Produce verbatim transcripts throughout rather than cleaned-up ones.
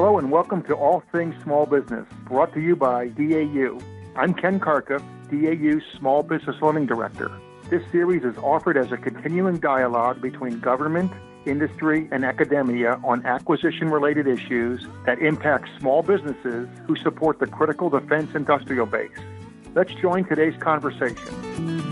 Hello and welcome to All Things Small Business, brought to you by D A U. I'm Ken Karka, D A U's Small Business Lending Director. This series is offered as a continuing dialogue between government, industry, and academia on acquisition-related issues that impact small businesses who support the critical defense industrial base. Let's join today's conversation.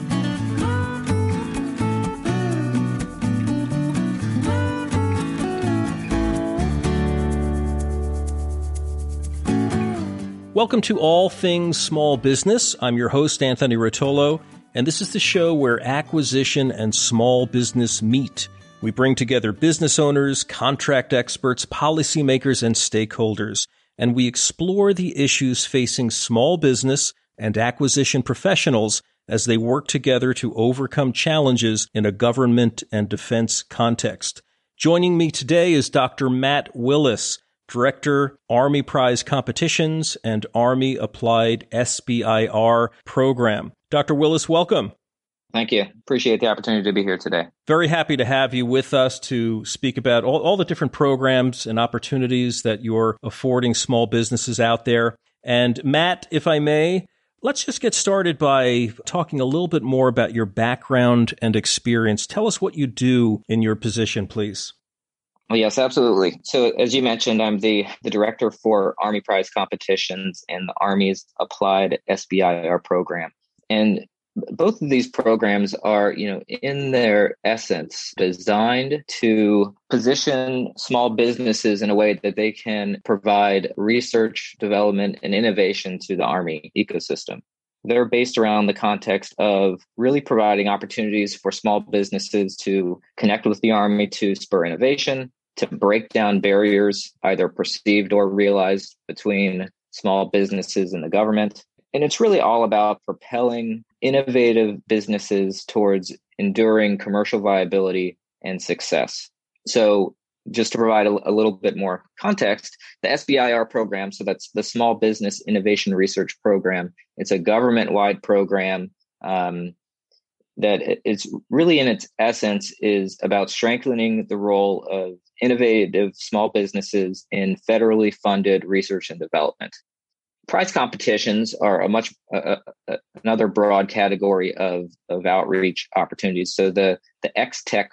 Welcome to All Things Small Business. I'm your host, Anthony Rotolo, and this is the show where acquisition and small business meet. We bring together business owners, contract experts, policymakers, and stakeholders, and we explore the issues facing small business and acquisition professionals as they work together to overcome challenges in a government and defense context. Joining me today is Doctor Matt Willis, Director, Army Prize Competitions and Army Applied S B I R Program. Doctor Willis, welcome. Thank you. Appreciate the opportunity to be here today. Very happy to have you with us to speak about all, all the different programs and opportunities that you're affording small businesses out there. And Matt, if I may, let's just get started by talking a little bit more about your background and experience. Tell us what you do in your position, please. Well, yes, absolutely. So as you mentioned, I'm the, the director for Army Prize Competitions and the Army's Applied S B I R Program. And both of these programs are, you know, in their essence, designed to position small businesses in a way that they can provide research, development, and innovation to the Army ecosystem. They're based around the context of really providing opportunities for small businesses to connect with the Army, to spur innovation, to break down barriers, either perceived or realized, between small businesses and the government. And it's really all about propelling innovative businesses towards enduring commercial viability and success. So just to provide a, a little bit more context, the S B I R program, so that's the Small Business Innovation Research Program. It's a government-wide program um, that it's really in its essence is about strengthening the role of innovative small businesses in federally funded research and development. Prize competitions are a much uh, uh, another broad category of, of outreach opportunities. So the, the XTech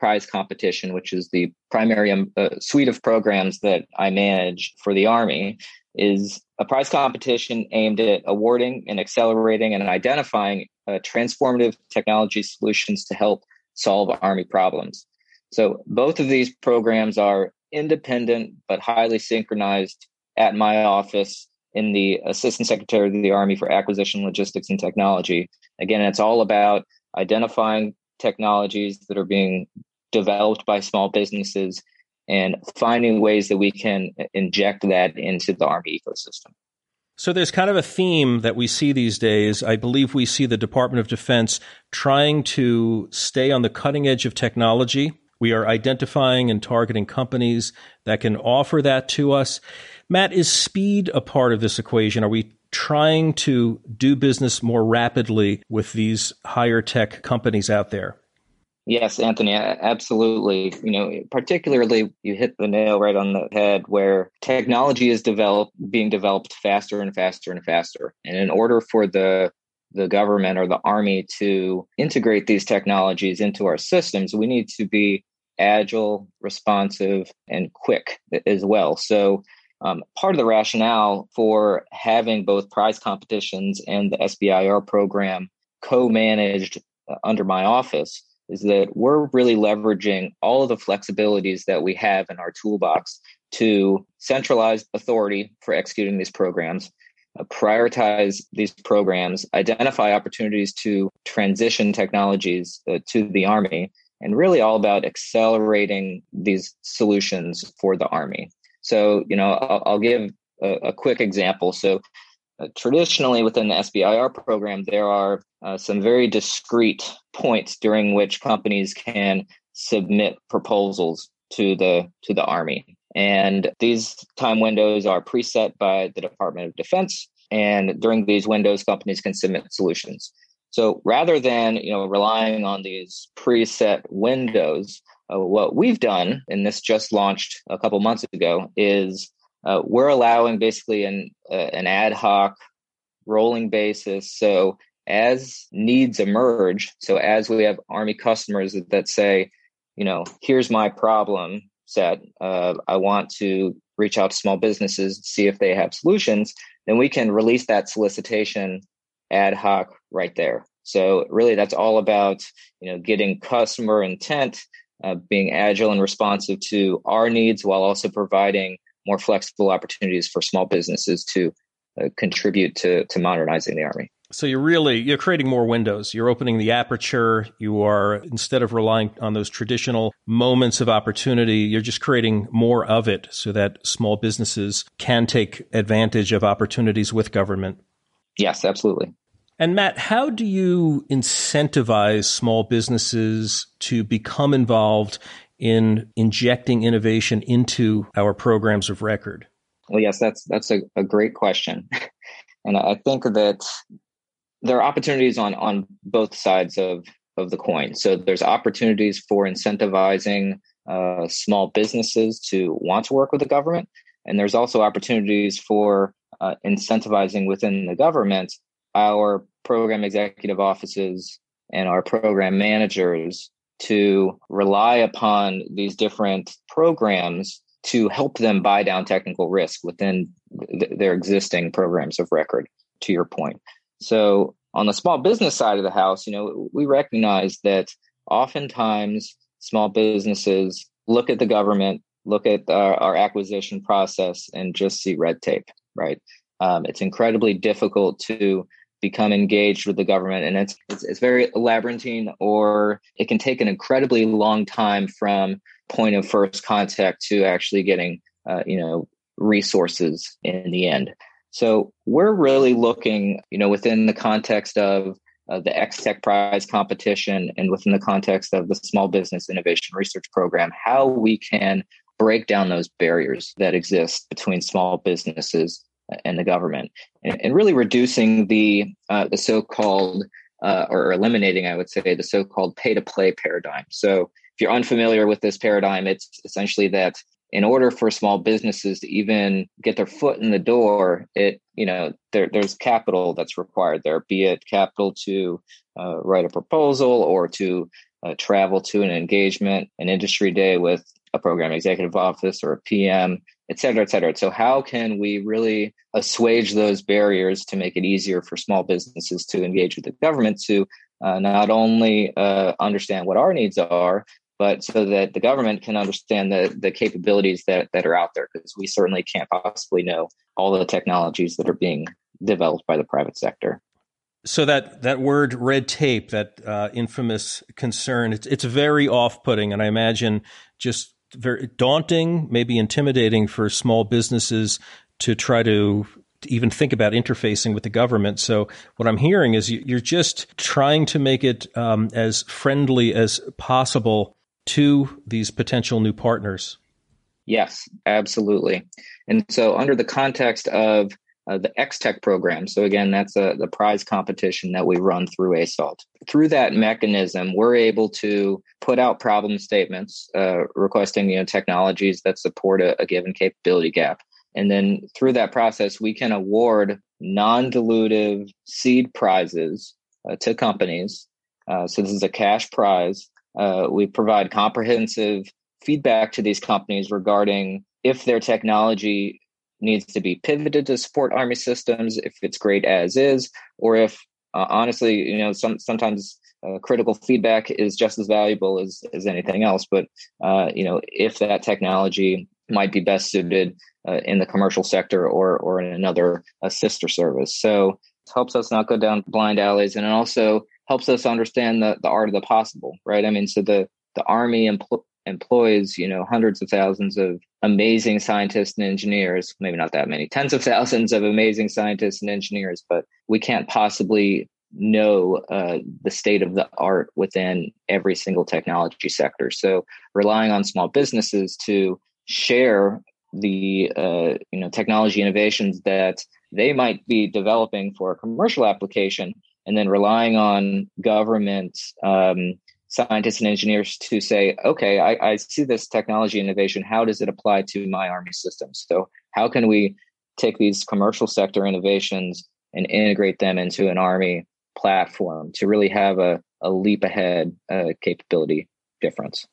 Prize competition, which is the primary uh, suite of programs that I manage for the Army, is a prize competition aimed at awarding and accelerating and identifying uh, transformative technology solutions to help solve Army problems. So both of these programs are independent but highly synchronized at my office in the Assistant Secretary of the Army for Acquisition, Logistics, and Technology. Again, it's all about identifying technologies that are being developed by small businesses and finding ways that we can inject that into the Army ecosystem. So there's kind of a theme that we see these days. I believe we see the Department of Defense trying to stay on the cutting edge of technology. We are identifying and targeting companies that can offer that to us. Matt, is speed a part of this equation? Are we trying to do business more rapidly with these higher tech companies out there? Yes, Anthony, absolutely. You know, particularly you hit the nail right on the head where technology is developed, being developed faster and faster and faster. And in order for the the government or the Army to integrate these technologies into our systems, we need to be agile, responsive, and quick as well. So um, part of the rationale for having both prize competitions and the S B I R program co-managed under my office is that we're really leveraging all of the flexibilities that we have in our toolbox to centralize authority for executing these programs, uh, prioritize these programs, identify opportunities to transition technologies uh, to the Army, and really all about accelerating these solutions for the Army. So, you know, I'll, I'll give a, a quick example. So uh, traditionally within the S B I R program, there are uh, some very discrete points during which companies can submit proposals to the to the Army. And these time windows are preset by the Department of Defense. And during these windows, companies can submit solutions. So rather than, you know, relying on these preset windows, uh, what we've done, and this just launched a couple months ago, is Uh, we're allowing basically an uh, an ad hoc rolling basis. So as needs emerge, so as we have Army customers that, that say, you know, here's my problem set. Uh, I want to reach out to small businesses to see if they have solutions. Then we can release that solicitation ad hoc right there. So really, that's all about, you know, getting customer intent, uh, being agile and responsive to our needs, while also providing more flexible opportunities for small businesses to uh, contribute to to modernizing the Army. So you're really, you're creating more windows. You're opening the aperture. You are, instead of relying on those traditional moments of opportunity, you're just creating more of it so that small businesses can take advantage of opportunities with government. Yes, absolutely. And Matt, how do you incentivize small businesses to become involved in injecting innovation into our programs of record? Well, yes, that's that's a, a great question. And I think that there are opportunities on, on both sides of, of the coin. So there's opportunities for incentivizing uh, small businesses to want to work with the government. And there's also opportunities for uh, incentivizing within the government our program executive offices and our program managers to rely upon these different programs to help them buy down technical risk within th- their existing programs of record, to your point. So on the small business side of the house, you know, we recognize that oftentimes small businesses look at the government, look at our, our acquisition process, and just see red tape, right? Um, it's incredibly difficult to become engaged with the government, and it's, it's it's very labyrinthine, or it can take an incredibly long time from point of first contact to actually getting uh, you know resources in the end. So we're really looking, you know, within the context of uh, the XTech Prize competition and within the context of the Small Business Innovation Research Program, how we can break down those barriers that exist between small businesses and the government, and, and really reducing the uh, the so-called uh, or eliminating, I would say, the so-called pay-to-play paradigm. So if you're unfamiliar with this paradigm, it's essentially that in order for small businesses to even get their foot in the door, it you know there, there's capital that's required there, be it capital to uh, write a proposal or to uh, travel to an engagement, an industry day with a program executive office or a P M, et cetera, et cetera. So how can we really assuage those barriers to make it easier for small businesses to engage with the government to uh, not only uh, understand what our needs are, but so that the government can understand the, the capabilities that, that are out there, because we certainly can't possibly know all of the technologies that are being developed by the private sector. So that, that word red tape, that uh, infamous concern, it's, it's very off-putting, and I imagine just very daunting, maybe intimidating for small businesses to try to even think about interfacing with the government. So what I'm hearing is you're just trying to make it um, as friendly as possible to these potential new partners. Yes, absolutely. And so under the context of Uh, the XTech program. So again, that's a, the prize competition that we run through A S A(A(L)T). Through that mechanism, we're able to put out problem statements uh, requesting you know technologies that support a, a given capability gap. And then through that process, we can award non-dilutive seed prizes uh, to companies. Uh, so this is a cash prize. Uh, we provide comprehensive feedback to these companies regarding if their technology needs to be pivoted to support Army systems, if it's great as is, or if uh, honestly, you know, some, sometimes uh, critical feedback is just as valuable as, as anything else. But, uh, you know, if that technology might be best suited uh, in the commercial sector or or in another uh, sister service. So it helps us not go down blind alleys, and it also helps us understand the, the art of the possible, right? I mean, so the, the Army empl- employs, you know, hundreds of thousands of amazing scientists and engineers, maybe not that many, tens of thousands of amazing scientists and engineers, but we can't possibly know uh, the state of the art within every single technology sector. So relying on small businesses to share the uh, you know technology innovations that they might be developing for a commercial application, and then relying on government um, scientists and engineers to say, okay, I, I see this technology innovation. How does it apply to my Army system? So how can we take these commercial sector innovations and integrate them into an Army platform to really have a, a leap ahead uh, capability difference?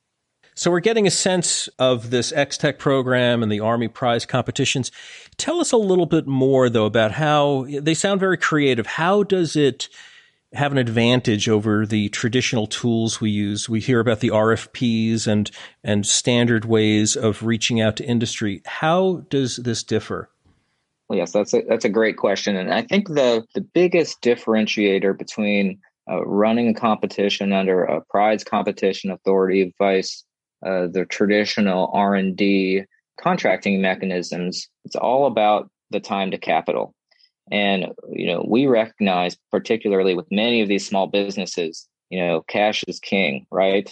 So we're getting a sense of this XTech program and the Army Prize competitions. Tell us a little bit more, though, about how they sound very creative. How does it have an advantage over the traditional tools we use? We hear about the R F Ps and and standard ways of reaching out to industry. How does this differ? Well, yes, that's a, that's a great question. And I think the, the biggest differentiator between uh, running a competition under a prize competition authority vice Uh, the traditional R and D contracting mechanisms, it's all about the time to capital. And, you know, we recognize, particularly with many of these small businesses, you know, cash is king, right?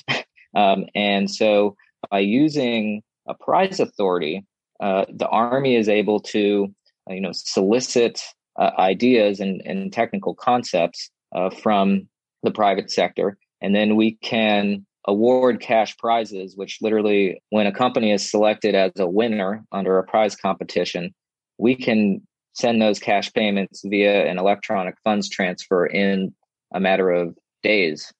um, and so by using a prize authority, uh, the Army is able to, you know, solicit uh, ideas and, and technical concepts uh, from the private sector. And then we can award cash prizes, which literally when a company is selected as a winner under a prize competition, we can send those cash payments via an electronic funds transfer in a matter of days,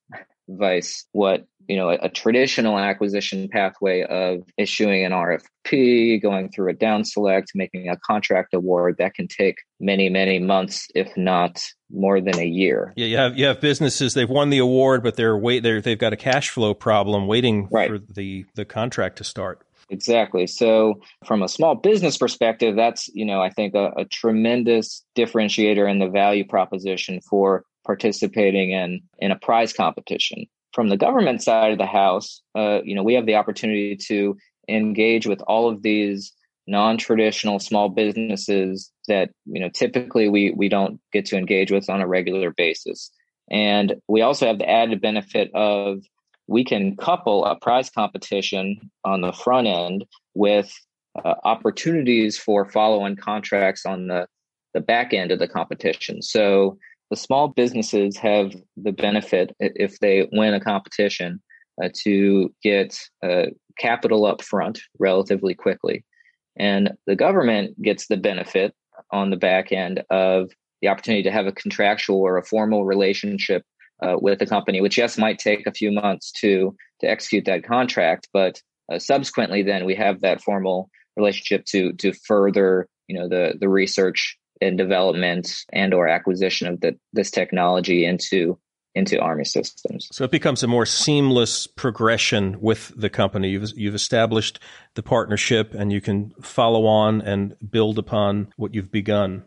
vice what, you know, a, a traditional acquisition pathway of issuing an R F P, going through a down select, making a contract award that can take many, many months, if not more than a year. Yeah, you have you have businesses, they've won the award, but they're wait they're they've got a cash flow problem waiting right. for the, the contract to start. Exactly. So from a small business perspective, that's, you know, I think a, a tremendous differentiator in the value proposition for participating in, in a prize competition. From the government side of the house, uh, you know, we have the opportunity to engage with all of these non-traditional small businesses that, you know, typically we we don't get to engage with on a regular basis. And we also have the added benefit of we can couple a prize competition on the front end with uh, opportunities for follow-on contracts on the, the back end of the competition. So the small businesses have the benefit, if they win a competition, uh, to get uh, capital up front relatively quickly. And the government gets the benefit on the back end of the opportunity to have a contractual or a formal relationship uh, with the company, which, yes, might take a few months to, to execute that contract. But uh, subsequently, then we have that formal relationship to to further, you know, the, the research and development and or acquisition of the, this technology into into Army systems. So it becomes a more seamless progression with the company. You've, you've established the partnership and you can follow on and build upon what you've begun.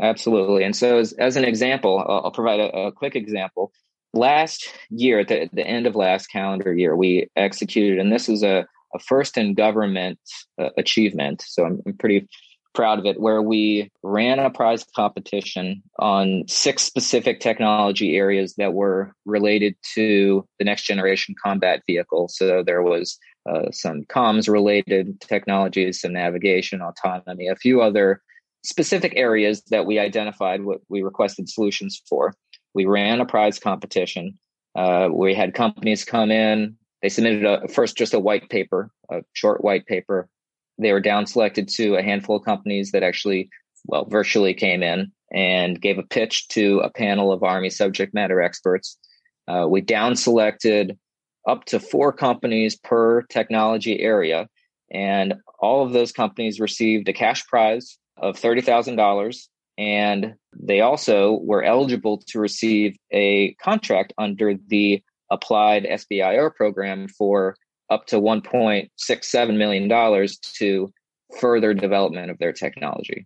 Absolutely. And so as, as an example, I'll, I'll provide a, a quick example. Last year, at the, the end of last calendar year, we executed, and this is a, a first in government uh, achievement. So I'm, I'm pretty proud of it, where we ran a prize competition on six specific technology areas that were related to the next generation combat vehicle. So there was uh, some comms related technologies, some navigation, autonomy, a few other specific areas that we identified what we requested solutions for. We ran a prize competition. Uh, we had companies come in. They submitted a, first just a white paper, a short white paper. They were down selected to a handful of companies that actually, well, virtually came in and gave a pitch to a panel of Army subject matter experts. Uh, we down selected up to four companies per technology area. And all of those companies received a cash prize of thirty thousand dollars. And they also were eligible to receive a contract under the Applied S B I R program for up to one point six seven million dollars to further development of their technology.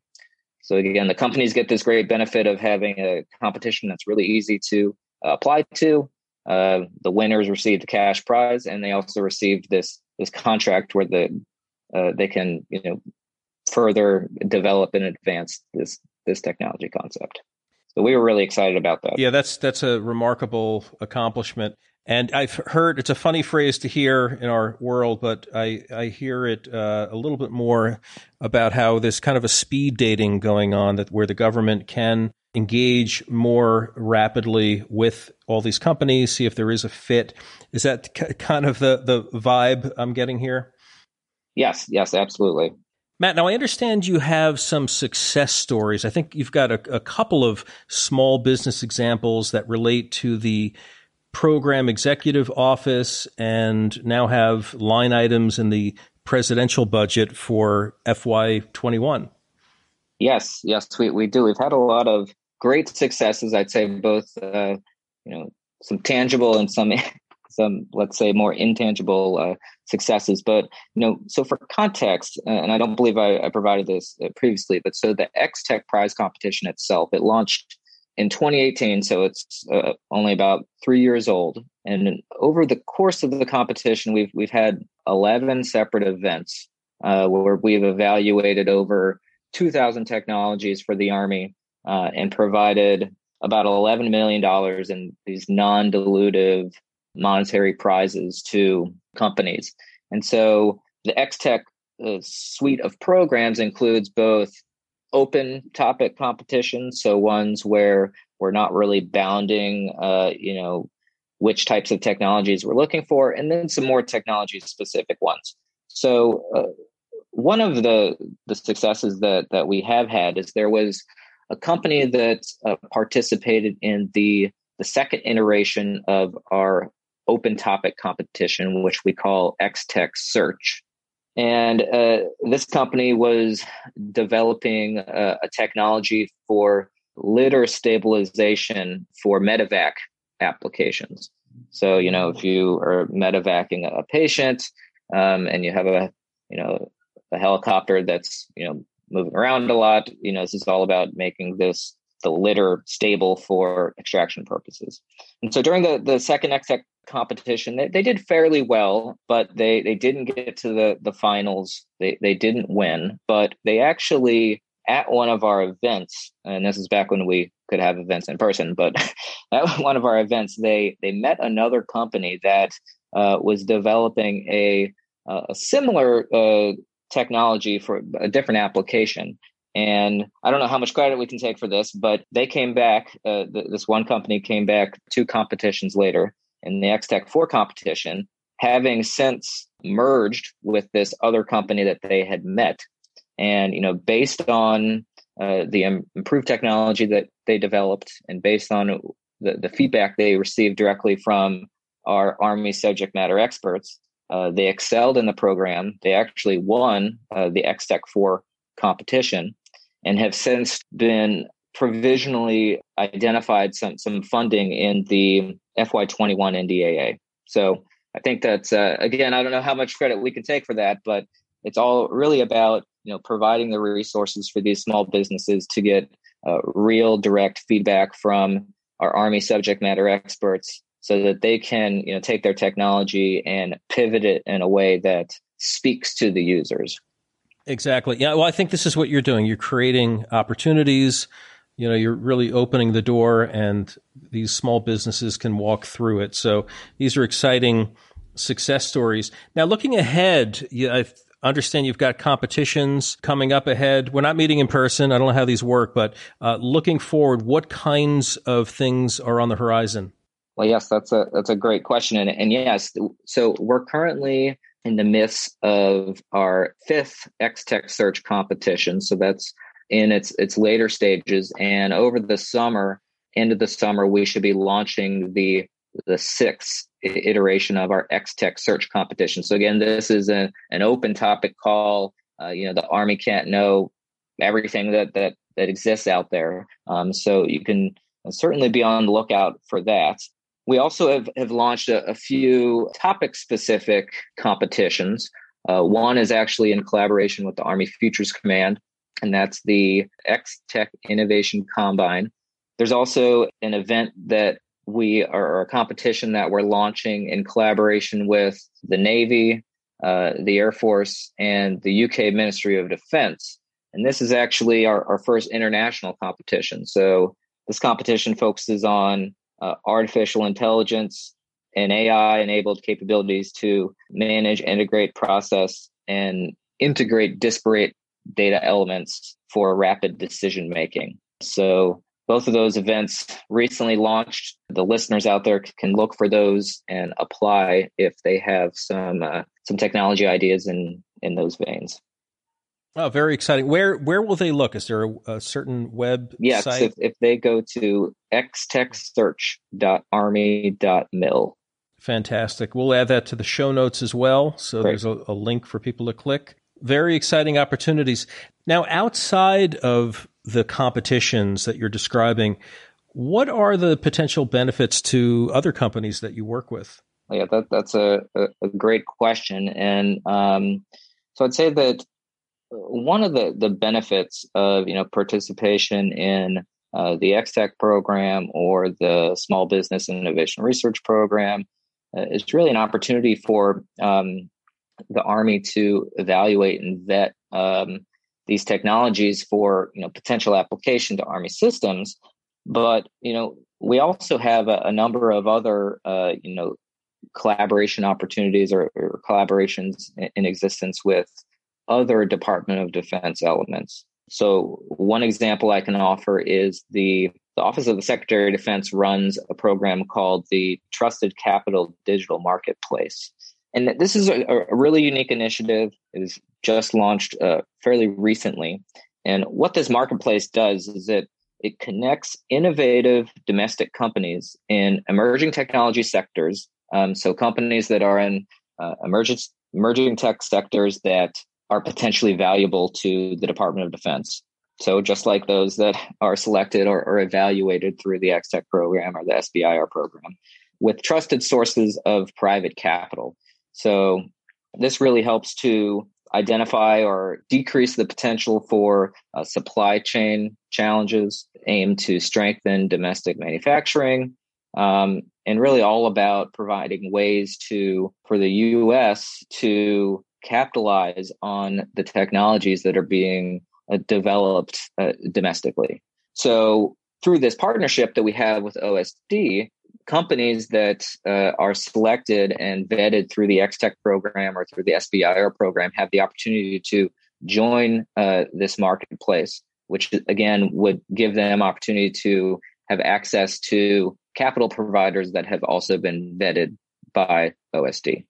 So again, the companies get this great benefit of having a competition that's really easy to uh, apply to. Uh, the winners received a cash prize, and they also received this this contract where the uh, they can you know further develop and advance this this technology concept. So we were really excited about that. Yeah, that's that's a remarkable accomplishment. And I've heard, it's a funny phrase to hear in our world, but I, I hear it uh, a little bit more about how there's kind of a speed dating going on that where the government can engage more rapidly with all these companies, see if there is a fit. Is that c- kind of the, the vibe I'm getting here? Yes, yes, absolutely. Matt, now I understand you have some success stories. I think you've got a, a couple of small business examples that relate to the program executive office and now have line items in the presidential budget for F Y twenty-one. Yes, yes, we, we do. We've had a lot of great successes, I'd say, both, uh, you know, some tangible and some, some let's say, more intangible uh, successes. But, you know, so for context, uh, and I don't believe I, I provided this uh, previously, but so the XTech Prize Competition itself, it launched in twenty eighteen, so it's uh, only about three years old. And over the course of the competition, we've we've had eleven separate events uh, where we've evaluated over two thousand technologies for the Army uh, and provided about eleven million dollars in these non-dilutive monetary prizes to companies. And so the XTech uh, suite of programs includes both open topic competitions, so ones where we're not really bounding, uh, you know, which types of technologies we're looking for, and then some more technology-specific ones. So uh, one of the, the successes that, that we have had is there was a company that uh, participated in the, the second iteration of our open topic competition, which we call XTech Search. And uh, this company was developing uh, a technology for litter stabilization for medevac applications. So, you know, if you are medevacing a patient um, and you have a, you know, a helicopter that's, you know, moving around a lot, you know, this is all about making this, the litter stable for extraction purposes. And so during the, the second XTech competition, they, they did fairly well, but they, they didn't get to the, the finals. They they didn't win, but they actually, at one of our events, and this is back when we could have events in person, but at one of our events, they, they met another company that uh, was developing a, a similar uh, technology for a different application. And I don't know how much credit we can take for this, but they came back, uh, th- this one company came back two competitions later in the XTech four competition, having since merged with this other company that they had met. And, you know, based on uh, the um, improved technology that they developed and based on the, the feedback they received directly from our Army subject matter experts, uh, they excelled in the program. They actually won uh, the XTech four competition and have since been provisionally identified some some funding in the F Y twenty-one N D A A. So I think that's, uh, again, I don't know how much credit we can take for that, but it's all really about, you know, providing the resources for these small businesses to get uh, real direct feedback from our Army subject matter experts so that they can, you know, take their technology and pivot it in a way that speaks to the users. Exactly. Yeah. Well, I think this is what you're doing. You're creating opportunities. You know, you're really opening the door, and these small businesses can walk through it. So these are exciting success stories. Now, looking ahead, I understand you've got competitions coming up ahead. We're not meeting in person. I don't know how these work, but uh, looking forward, what kinds of things are on the horizon? Well, yes, that's a that's a great question, and and yes, so we're currently in the midst of our fifth XTech Search competition. So that's in its its later stages. And over the summer, end of the summer, we should be launching the the sixth iteration of our XTech Search competition. So again, this is a, an open topic call. Uh, you know, the Army can't know everything that that that exists out there. Um, so you can certainly be on the lookout for that. We also have, have launched a, a few topic-specific competitions. Uh, one is actually in collaboration with the Army Futures Command, and that's the XTech Innovation Combine. There's also an event that we are, or a competition that we're launching in collaboration with the Navy, uh, the Air Force, and the U K Ministry of Defense. And this is actually our, our first international competition. So this competition focuses on Uh, artificial intelligence and A I-enabled capabilities to manage, integrate, process, and integrate disparate data elements for rapid decision-making. So Both of those events recently launched. The listeners out there can look for those and apply if they have some uh, some technology ideas in, in those veins. Oh, very exciting. Where where will they look? Is there a, a certain website? Yes, if, if they go to x tech search dot army dot mil. Fantastic. We'll add that to the show notes as well. So Great. There's a, a link for people to click. Very exciting opportunities. Now, outside of the competitions that you're describing, what are the potential benefits to other companies that you work with? Yeah, that, that's a, a, a great question. And um, so I'd say that one of the, the benefits of, you know, participation in uh, the XTech program or the Small Business and Innovation Research Program uh, is really an opportunity for um, the Army to evaluate and vet um, these technologies for, you know, potential application to Army systems. But, you know, we also have a, a number of other, uh, you know, collaboration opportunities or, or collaborations in, in existence with other Department of Defense elements. So one example I can offer is the, the Office of the Secretary of Defense runs a program called the Trusted Capital Digital Marketplace. And this is a, a really unique initiative. It was just launched uh, fairly recently. And what this marketplace does is that it connects innovative domestic companies in emerging technology sectors. Um, so companies that are in uh, emerging, emerging tech sectors that are potentially valuable to the Department of Defense. So just like those that are selected or, or evaluated through the XTech program or the S B I R program, with trusted sources of private capital. So this really helps to identify or decrease the potential for uh, supply chain challenges, aimed to strengthen domestic manufacturing, um, and really all about providing ways to for the U S to capitalize on the technologies that are being uh, developed uh, domestically. So through this partnership that we have with O S D, companies that uh, are selected and vetted through the XTech program or through the S B I R program have the opportunity to join uh, this marketplace, which again would give them opportunity to have access to capital providers that have also been vetted by O S D.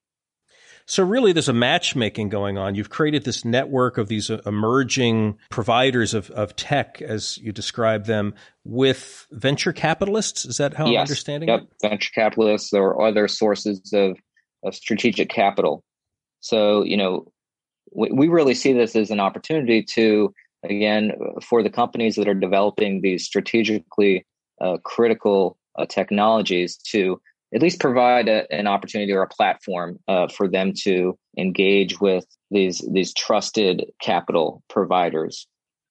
So really, there's a matchmaking going on. You've created this network of these emerging providers of, of tech, as you describe them, with venture capitalists. Is that how yes. I'm understanding yep. it? Venture capitalists or other sources of, of strategic capital. So, you know, we, we really see this as an opportunity to, again, for the companies that are developing these strategically uh, critical uh, technologies to at least provide a, an opportunity or a platform uh, for them to engage with these these trusted capital providers.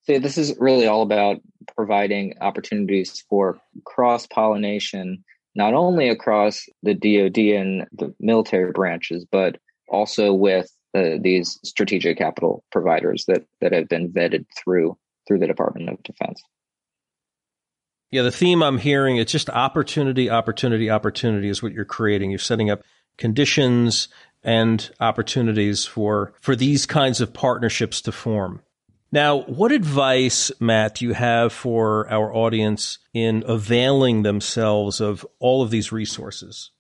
So this is really all about providing opportunities for cross-pollination, not only across the D O D and the military branches, but also with uh, these strategic capital providers that, that have been vetted through through the Department of Defense. Yeah, the theme I'm hearing, it's just opportunity, opportunity, opportunity is what you're creating. You're setting up conditions and opportunities for, for these kinds of partnerships to form. Now, what advice, Matt, do you have for our audience in availing themselves of all of these resources?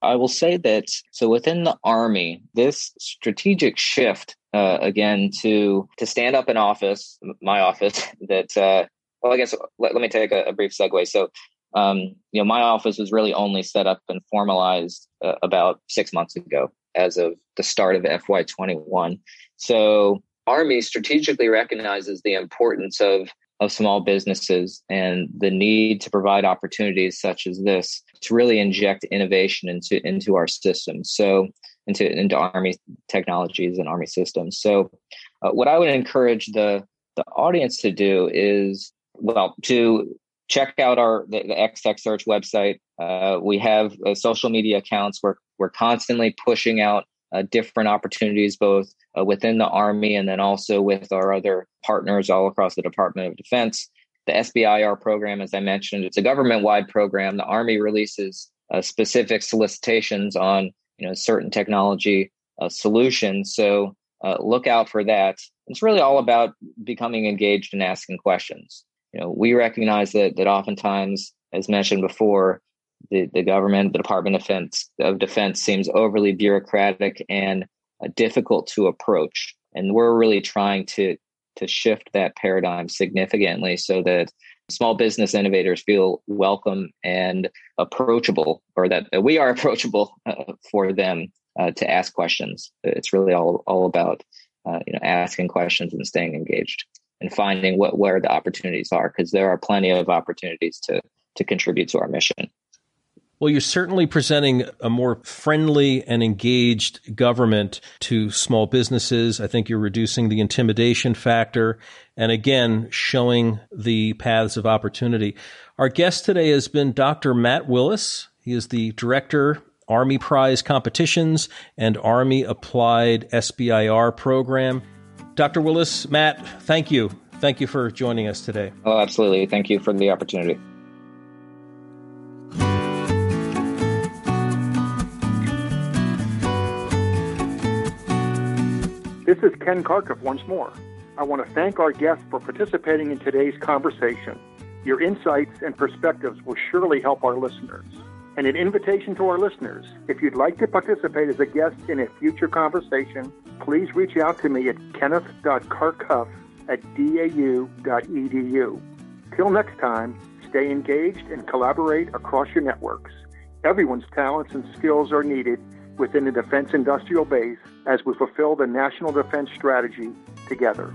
I will say that, so within the Army, this strategic shift, uh, again, to to stand up an office, my office, that... Uh, Well, I guess let, let me take a, a brief segue. So, um, you know, my office was really only set up and formalized uh, about six months ago as of the start of F Y twenty-one. So Army strategically recognizes the importance of, of small businesses and the need to provide opportunities such as this to really inject innovation into, into our systems. So into, into Army technologies and Army systems. So uh, what I would encourage the, the audience to do is Well, to check out our the, the XTech Search website. Uh, we have uh, social media accounts. We're we're constantly pushing out uh, different opportunities, both uh, within the Army and then also with our other partners all across the Department of Defense. The S B I R program, as I mentioned, it's a government-wide program. The Army releases uh, specific solicitations on you know certain technology uh, solutions. So uh, look out for that. It's really all about becoming engaged and asking questions. you know, we recognize that that oftentimes, as mentioned before, the, the government, the Department of Defense, of Defense seems overly bureaucratic and uh, difficult to approach. And we're really trying to to shift that paradigm significantly so that small business innovators feel welcome and approachable, or that, that we are approachable uh, for them uh, to ask questions. It's really all all about uh, you know asking questions and staying engaged and finding what where the opportunities are, because there are plenty of opportunities to to contribute to our mission. Well, you're certainly presenting a more friendly and engaged government to small businesses. I think you're reducing the intimidation factor and, again, showing the paths of opportunity. Our guest today has been Doctor Matt Willis. He is the Director, Army Prize Competitions and Army Applied S B I R Program. Doctor Willis, Matt, thank you. Thank you for joining us today. Oh, absolutely. Thank you for the opportunity. This is Ken Karkoff once more. I want to thank our guests for participating in today's conversation. Your insights and perspectives will surely help our listeners. And an invitation to our listeners, if you'd like to participate as a guest in a future conversation, please reach out to me at kenneth dot karkoff at d a u dot e d u. Till next time, stay engaged and collaborate across your networks. Everyone's talents and skills are needed within the defense industrial base as we fulfill the national defense strategy together.